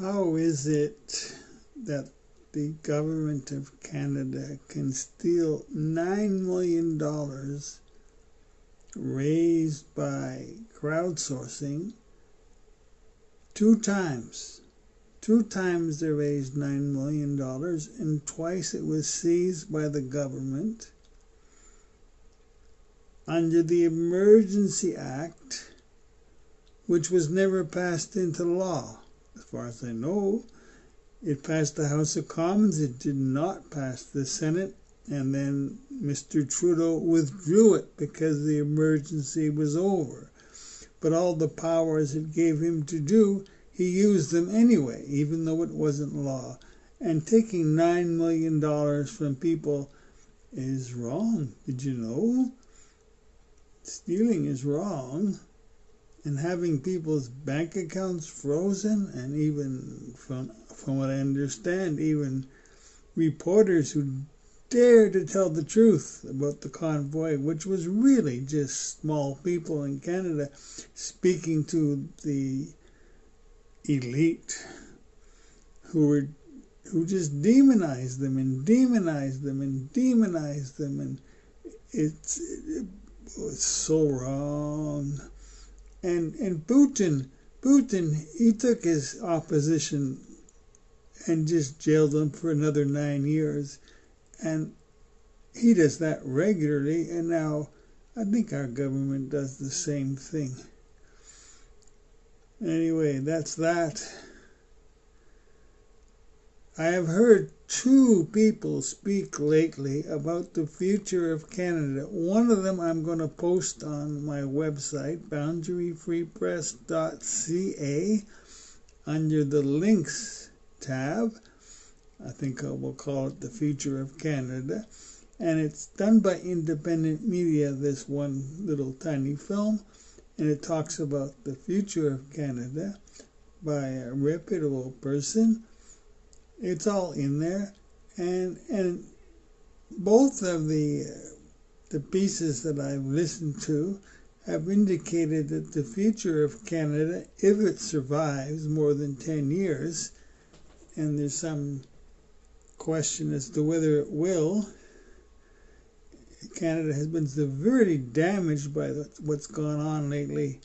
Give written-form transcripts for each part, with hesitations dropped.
how is it that the government of Canada can steal $9 million raised by crowdsourcing two times? They raised $9 million, and twice it was seized by the government under the Emergency Act, which was never passed into law. As far as I know, it passed the House of Commons, it did not pass the Senate, and then Mr. Trudeau withdrew it because the emergency was over. But all the powers it gave him to do, he used them anyway, even though it wasn't law. And taking $9 million from people is wrong. Did you know? Stealing is wrong, and having people's bank accounts frozen, and even from what I understand, even reporters who dare to tell the truth about the convoy, which was really just small people in Canada speaking to the elite who just demonized them, and it's so wrong. And Putin, he took his opposition and just jailed them for another 9 years. And he does that regularly. And now I think our government does the same thing. Anyway, that's that. I have heard two people speak lately about the future of Canada. One of them I'm going to post on my website, BoundaryFreePress.ca, under the links tab. I think I will call it the future of Canada. And it's done by independent media, this one little tiny film. And it talks about the future of Canada by a reputable person. It's all in there, and both of the pieces that I've listened to have indicated that the future of Canada, if it survives more than 10 years, and there's some question as to whether it will. Canada has been severely damaged by what's gone on lately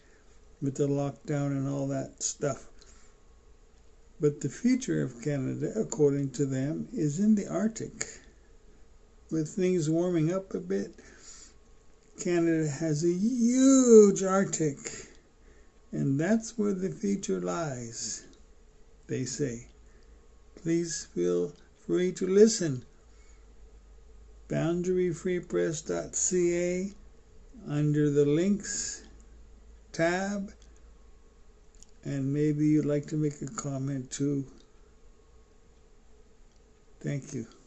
with the lockdown and all that stuff. But the future of Canada, according to them, is in the Arctic. With things warming up a bit, Canada has a huge Arctic. And that's where the future lies, they say. Please feel free to listen. BoundaryFreePress.ca, under the links tab. And maybe you'd like to make a comment too. Thank you.